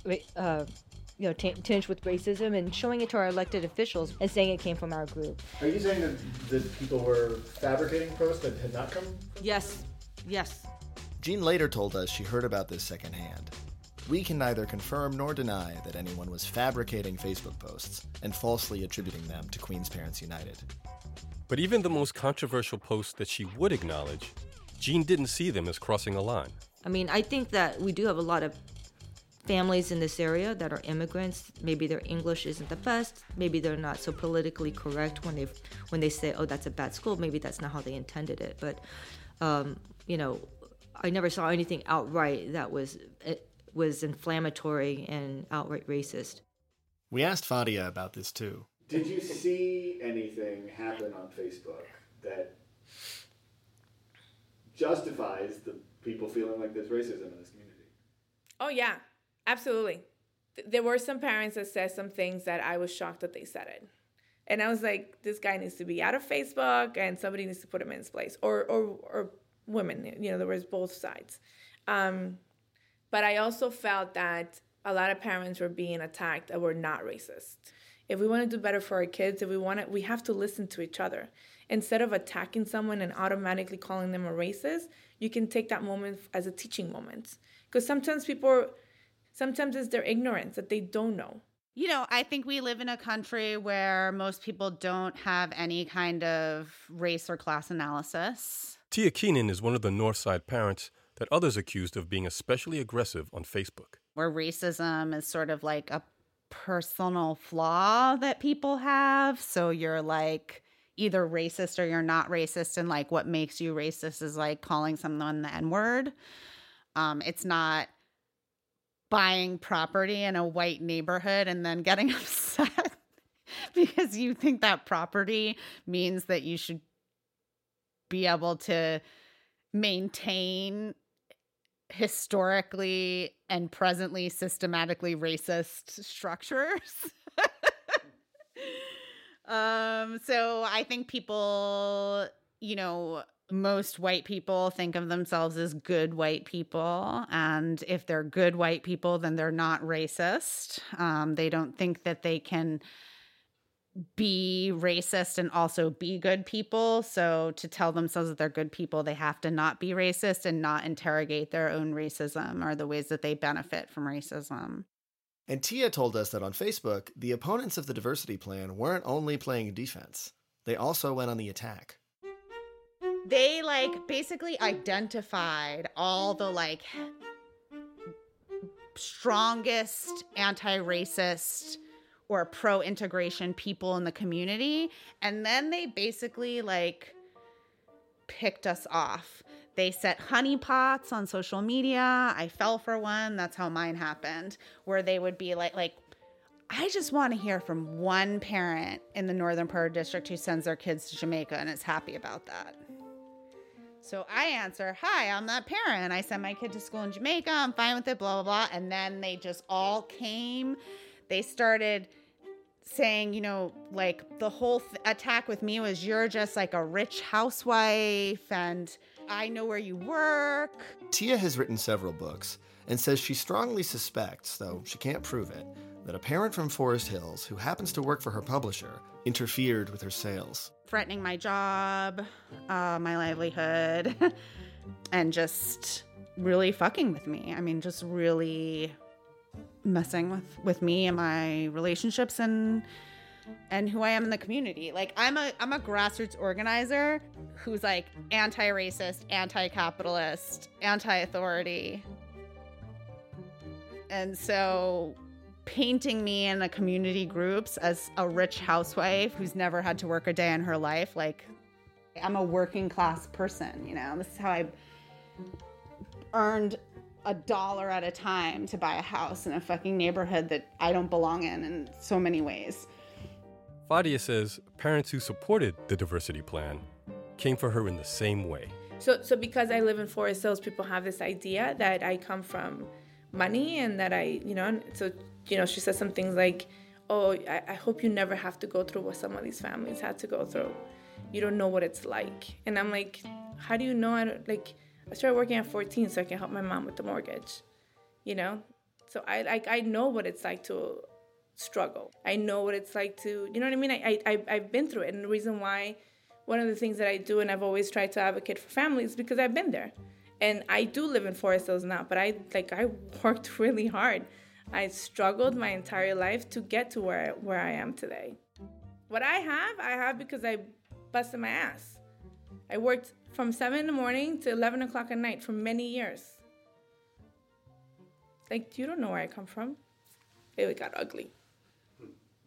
tinged with racism, and showing it to our elected officials and saying it came from our group. Are you saying that the people were fabricating posts that had not come? Yes, yes. Jean later told us she heard about this secondhand. We can neither confirm nor deny that anyone was fabricating Facebook posts and falsely attributing them to Queens Parents United. But even the most controversial posts that she would acknowledge, Jean didn't see them as crossing a line. I mean, I think that we do have a lot of families in this area that are immigrants. Maybe their English isn't the best. Maybe they're not so politically correct when they say, oh, that's a bad school. Maybe that's not how they intended it. But, I never saw anything outright that was inflammatory and outright racist. We asked Fadia about this too. Did you see anything happen on Facebook that justifies the people feeling like there's racism in this community? Oh yeah, absolutely. There were some parents that said some things that I was shocked that they said it. And I was like, this guy needs to be out of Facebook and somebody needs to put him in his place. Or women, there was both sides. But I also felt that a lot of parents were being attacked that were not racist. If we want to do better for our kids, we have to listen to each other. Instead of attacking someone and automatically calling them a racist, you can take that moment as a teaching moment. Because sometimes it's their ignorance that they don't know. I think we live in a country where most people don't have any kind of race or class analysis. Tia Keenan is one of the Northside parents that others accused of being especially aggressive on Facebook. Where racism is sort of like a personal flaw that people have. So you're like either racist or you're not racist. And like what makes you racist is like calling someone the N-word. It's not buying property in a white neighborhood and then getting upset because you think that property means that you should be able to maintain historically and presently systematically racist structures. So I think people, you know, most white people think of themselves as good white people. And if they're good white people, then they're not racist. They don't think that they can be racist and also be good people. So to tell themselves that they're good people, they have to not be racist and not interrogate their own racism or the ways that they benefit from racism. And Tia told us that on Facebook, the opponents of the diversity plan weren't only playing defense. They also went on the attack. They, basically identified all the, strongest anti-racist or pro-integration people in the community. And then they basically, picked us off. They set honeypots on social media. I fell for one. That's how mine happened, where they would be like, I just want to hear from one parent in the Northern Prayer District who sends their kids to Jamaica and is happy about that. So I answer, hi, I'm that parent. I send my kid to school in Jamaica. I'm fine with it, blah, blah, blah. And then they just all came. They started saying, the whole attack with me was you're just a rich housewife and I know where you work. Tia has written several books and says she strongly suspects, though she can't prove it, that a parent from Forest Hills who happens to work for her publisher interfered with her sales. Threatening my job, my livelihood, and just really fucking with me. I mean, just really messing with me and my relationships and who I am in the community. I'm a grassroots organizer who's anti-racist, anti-capitalist, anti-authority. And so painting me in the community groups as a rich housewife who's never had to work a day in her life, I'm a working class person, This is how I earned $1 at a time to buy a house in a fucking neighborhood that I don't belong in so many ways. Fadia says parents who supported the diversity plan came for her in the same way. So because I live in Forest Hills, people have this idea that I come from money and that I she says some things I hope you never have to go through what some of these families had to go through. You don't know what it's like. And I'm like, how do you know? I started working at 14 so I can help my mom with the mortgage, So I know what it's like to struggle. I know what it's like to, you know what I mean? I've been through it. And the reason why, one of the things that I do and I've always tried to advocate for families is because I've been there. And I do live in Forest Hills now, but I worked really hard. I struggled my entire life to get to where I am today. What I have because I busted my ass. I worked from 7 in the morning to 11 o'clock at night for many years. You don't know where I come from. It got ugly.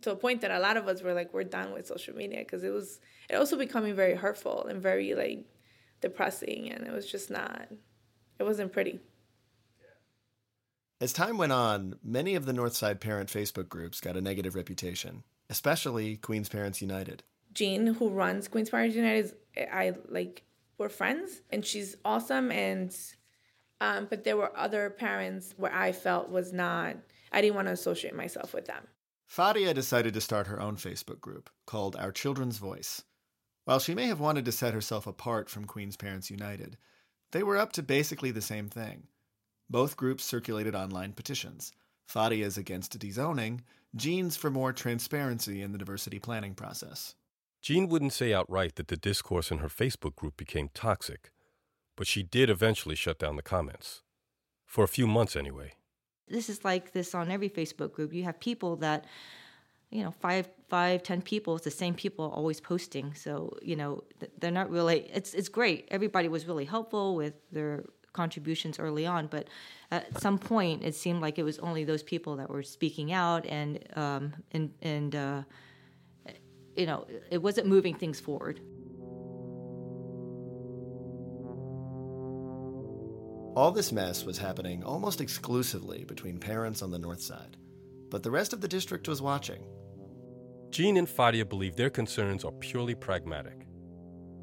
To a point that a lot of us were we're done with social media because it also becoming very hurtful and very, depressing, and it was just it wasn't pretty. As time went on, many of the Northside parent Facebook groups got a negative reputation, especially Queens Parents United. Jean, who runs Queens Parents United, we're friends, and she's awesome, and but there were other parents where I felt I didn't want to associate myself with them. Fadia decided to start her own Facebook group called Our Children's Voice. While she may have wanted to set herself apart from Queens Parents United, they were up to basically the same thing. Both groups circulated online petitions. Fadia's against dezoning, Jean's for more transparency in the diversity planning process. Jean wouldn't say outright that the discourse in her Facebook group became toxic, but she did eventually shut down the comments. For a few months, anyway. This is like this on every Facebook group. You have people that, 5, 10 people, it's the same people always posting. So, they're not really, it's great. Everybody was really helpful with their contributions early on, but at some point it seemed like it was only those people that were speaking out and it wasn't moving things forward. All this mess was happening almost exclusively between parents on the north side, but the rest of the district was watching. Jean and Fadia believe their concerns are purely pragmatic,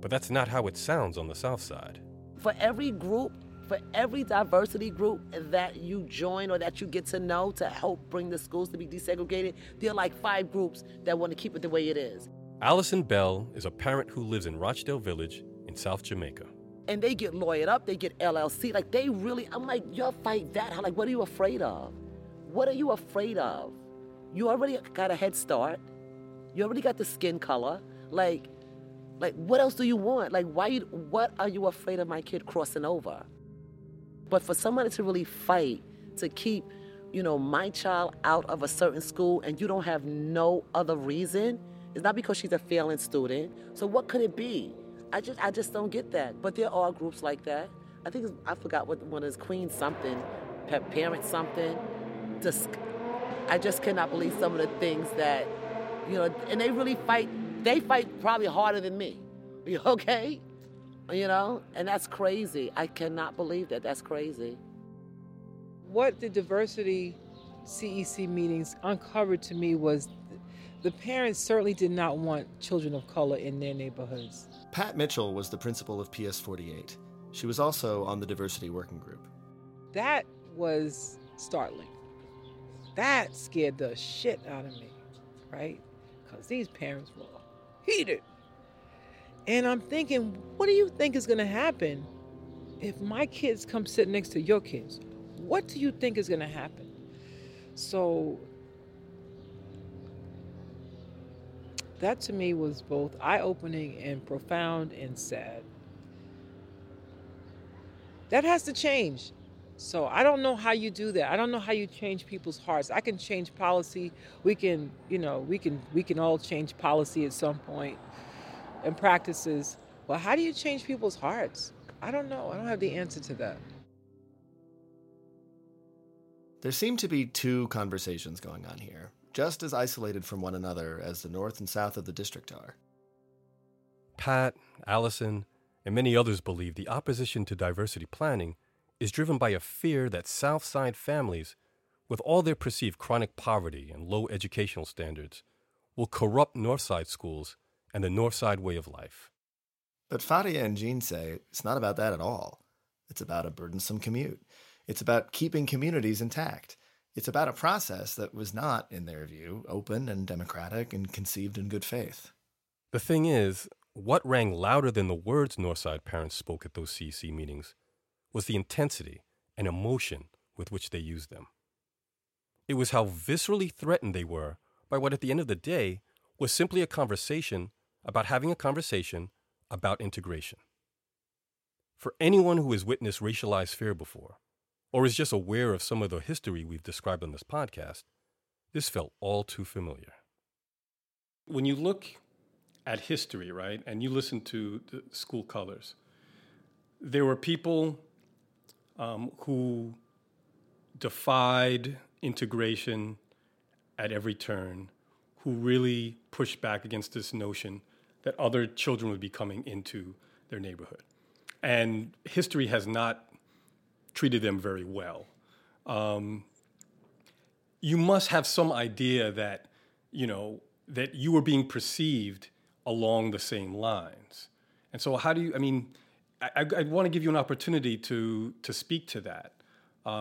but that's not how it sounds on the south side. For every group, for every diversity group that you join or that you get to know to help bring the schools to be desegregated, there are like 5 groups that want to keep it the way it is. Allison Bell is a parent who lives in Rochdale Village in South Jamaica. And they get lawyered up, they get LLC, like they really, I'm like, y'all fight that, I'm like, what are you afraid of? What are you afraid of? You already got a head start. You already got the skin color. Like what else do you want? Like, what are you afraid of my kid crossing over? But for somebody to really fight to keep, my child out of a certain school and you don't have no other reason, it's not because she's a failing student. So what could it be? I just don't get that. But there are groups like that. I think I forgot what one is, Queen something, Parent something. I just cannot believe some of the things that, and they really fight. They fight probably harder than me, okay? And that's crazy. I cannot believe that. That's crazy. What the diversity CEC meetings uncovered to me was the parents certainly did not want children of color in their neighborhoods. Pat Mitchell was the principal of PS48. She was also on the diversity working group. That was startling. That scared the shit out of me, right? Because these parents were heated. And I'm thinking, what do you think is going to happen if my kids come sit next to your kids? What do you think is going to happen? So that to me was both eye-opening and profound and sad. That has to change. So I don't know how you do that. I don't know how you change people's hearts. I can change policy. We can, we can all change policy at some point and practices. Well, how do you change people's hearts? I don't know. I don't have the answer to that. There seem to be two conversations going on here, just as isolated from one another as the north and south of the district are. Pat, Allison, and many others believe the opposition to diversity planning is driven by a fear that South Side families, with all their perceived chronic poverty and low educational standards, will corrupt North Side schools and the North Side way of life. But Fadia and Jean say it's not about that at all. It's about a burdensome commute. It's about keeping communities intact. It's about a process that was not, in their view, open and democratic and conceived in good faith. The thing is, what rang louder than the words North Side parents spoke at those CEC meetings was the intensity and emotion with which they used them. It was how viscerally threatened they were by what at the end of the day was simply a conversation about having a conversation about integration. For anyone who has witnessed racialized fear before, or is just aware of some of the history we've described on this podcast, this felt all too familiar. When you look at history, right, and you listen to the School Colors, there were people who defied integration at every turn, who really pushed back against this notion that other children would be coming into their neighborhood. And history has not treated them very well. You must have some idea that, that you were being perceived along the same lines. And so how do you, I want to give you an opportunity to speak to that,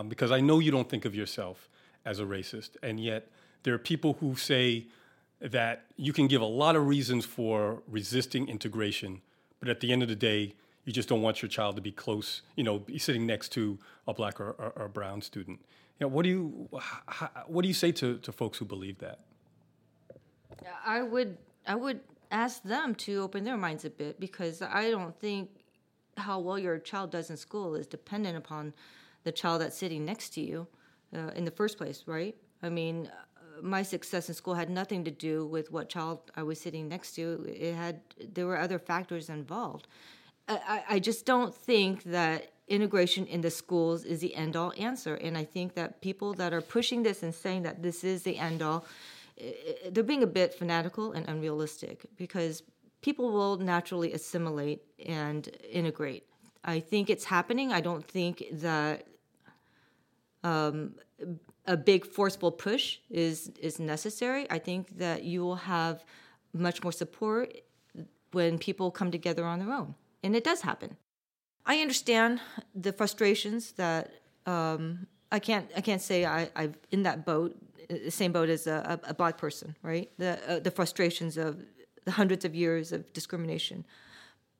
because I know you don't think of yourself as a racist, and yet there are people who say that you can give a lot of reasons for resisting integration, but at the end of the day, you just don't want your child to be close, be sitting next to a black or a brown student. What do you say to folks who believe that? I would ask them to open their minds a bit, because I don't think how well your child does in school is dependent upon the child that's sitting next to you in the first place, right? My success in school had nothing to do with what child I was sitting next to. There were other factors involved. I just don't think that integration in the schools is the end-all answer, and I think that people that are pushing this and saying that this is the end-all, they're being a bit fanatical and unrealistic, because people will naturally assimilate and integrate. I think it's happening. I don't think that a big forceful push is necessary. I think that you will have much more support when people come together on their own. And it does happen. I understand the frustrations that I can't say I'm in that boat, the same boat as a black person, right? The frustrations of the hundreds of years of discrimination.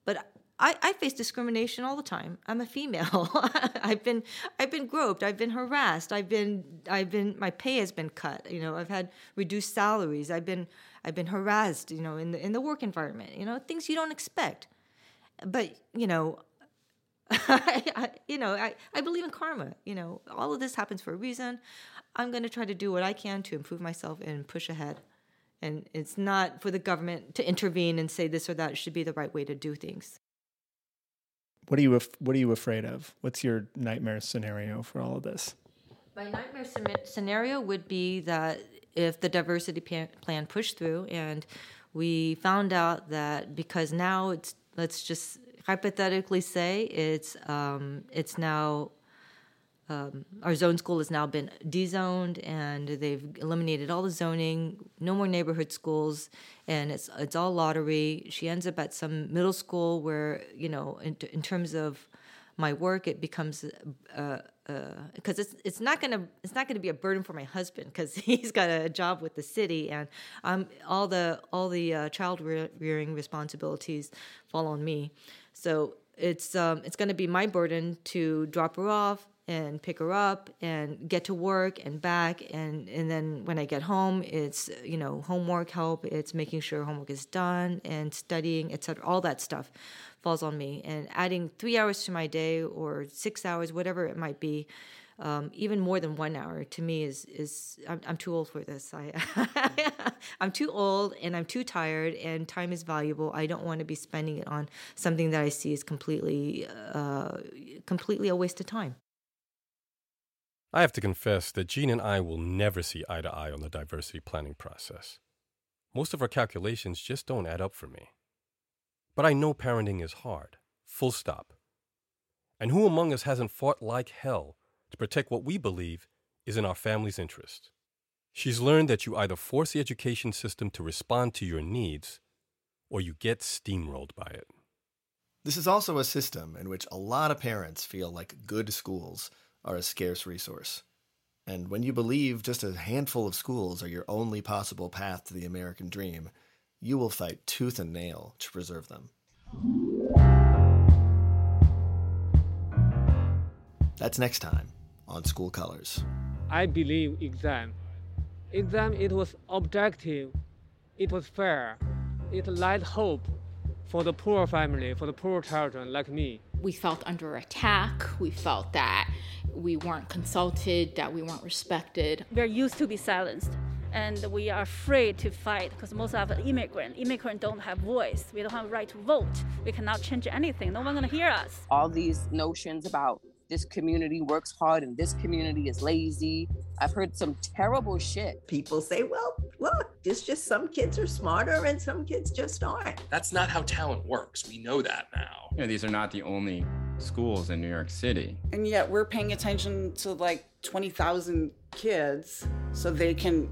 But I face discrimination all the time. I'm a female. I've been groped. I've been harassed. My pay has been cut. You know, I've had reduced salaries. I've been harassed. You know, in the work environment. You know, things you don't expect. But you know, I believe in karma. You know, all of this happens for a reason. I'm going to try to do what I can to improve myself and push ahead. And it's not for the government to intervene and say this or that should be the right way to do things. What are you afraid of? What's your nightmare scenario for all of this? My nightmare scenario would be that if the diversity plan pushed through and we found out that, because now it's, let's just hypothetically say it's now our zone school has now been dezoned and they've eliminated all the zoning, no more neighborhood schools, and it's all lottery. She ends up at some middle school where, you know, in terms of my work, it becomes because it's not gonna be a burden for my husband because he's got a job with the city, and all the child rearing responsibilities fall on me. So it's gonna be my burden to drop her off and pick her up and get to work and back. And then when I get home, it's, you know, homework help. It's making sure homework is done and studying, etc. All that stuff falls on me. And adding 3 hours to my day or 6 hours, whatever it might be, even more than 1 hour to me is I'm too old for this. I'm too old and I'm too tired and time is valuable. I don't want to be spending it on something that I see is completely a waste of time. I have to confess that Jean and I will never see eye to eye on the diversity planning process. Most of our calculations just don't add up for me. But I know parenting is hard, full stop. And who among us hasn't fought like hell to protect what we believe is in our family's interest? She's learned that you either force the education system to respond to your needs, or you get steamrolled by it. This is also a system in which a lot of parents feel like good schools are a scarce resource. And when you believe just a handful of schools are your only possible path to the American dream, you will fight tooth and nail to preserve them. That's next time on School Colors. I believe exam. Exam, it was objective, it was fair, it light hope for the poor family, for the poor children like me. We felt under attack. We felt that we weren't consulted, that we weren't respected. We're used to be silenced, and we are afraid to fight because most of us immigrants don't have voice. We don't have a right to vote. We cannot change anything. No one's going to hear us. All these notions about this community works hard and this community is lazy. I've heard some terrible shit. People say, well, look, it's just some kids are smarter and some kids just aren't. That's not how talent works. We know that now. You know, these are not the only schools in New York City. And yet we're paying attention to like 20,000 kids so they can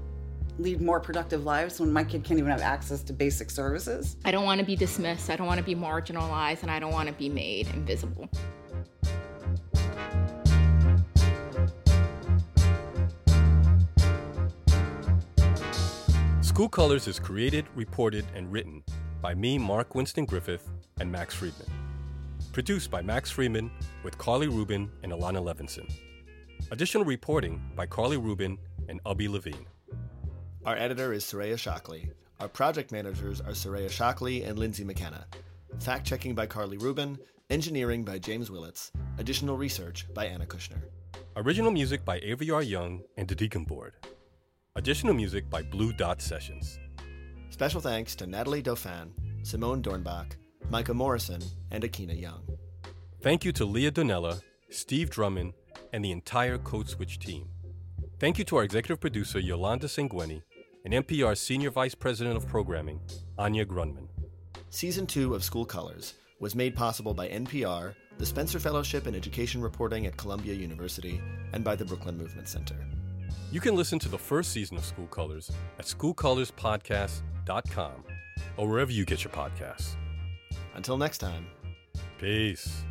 lead more productive lives when my kid can't even have access to basic services. I don't want to be dismissed. I don't want to be marginalized, and I don't want to be made invisible. School Colors is created, reported, and written by me, Mark Winston Griffith, and Max Friedman. Produced by Max Friedman with Carly Rubin and Alana Levinson. Additional reporting by Carly Rubin and Ubby Levine. Our editor is Soraya Shockley. Our project managers are Soraya Shockley and Lindsay McKenna. Fact-checking by Carly Rubin. Engineering by James Willits. Additional research by Anna Kushner. Original music by Avery R. Young and The Deacon Board. Additional music by Blue Dot Sessions. Special thanks to Natalie Dauphin, Simone Dornbach, Micah Morrison, and Akina Young. Thank you to Leah Donella, Steve Drummond, and the entire Code Switch team. Thank you to our executive producer, Yolanda Sanguini, and NPR's Senior Vice President of Programming, Anya Grunman. Season 2 of School Colors was made possible by NPR, the Spencer Fellowship in Education Reporting at Columbia University, and by the Brooklyn Movement Center. You can listen to the first season of School Colors at schoolcolorspodcast.com or wherever you get your podcasts. Until next time. Peace.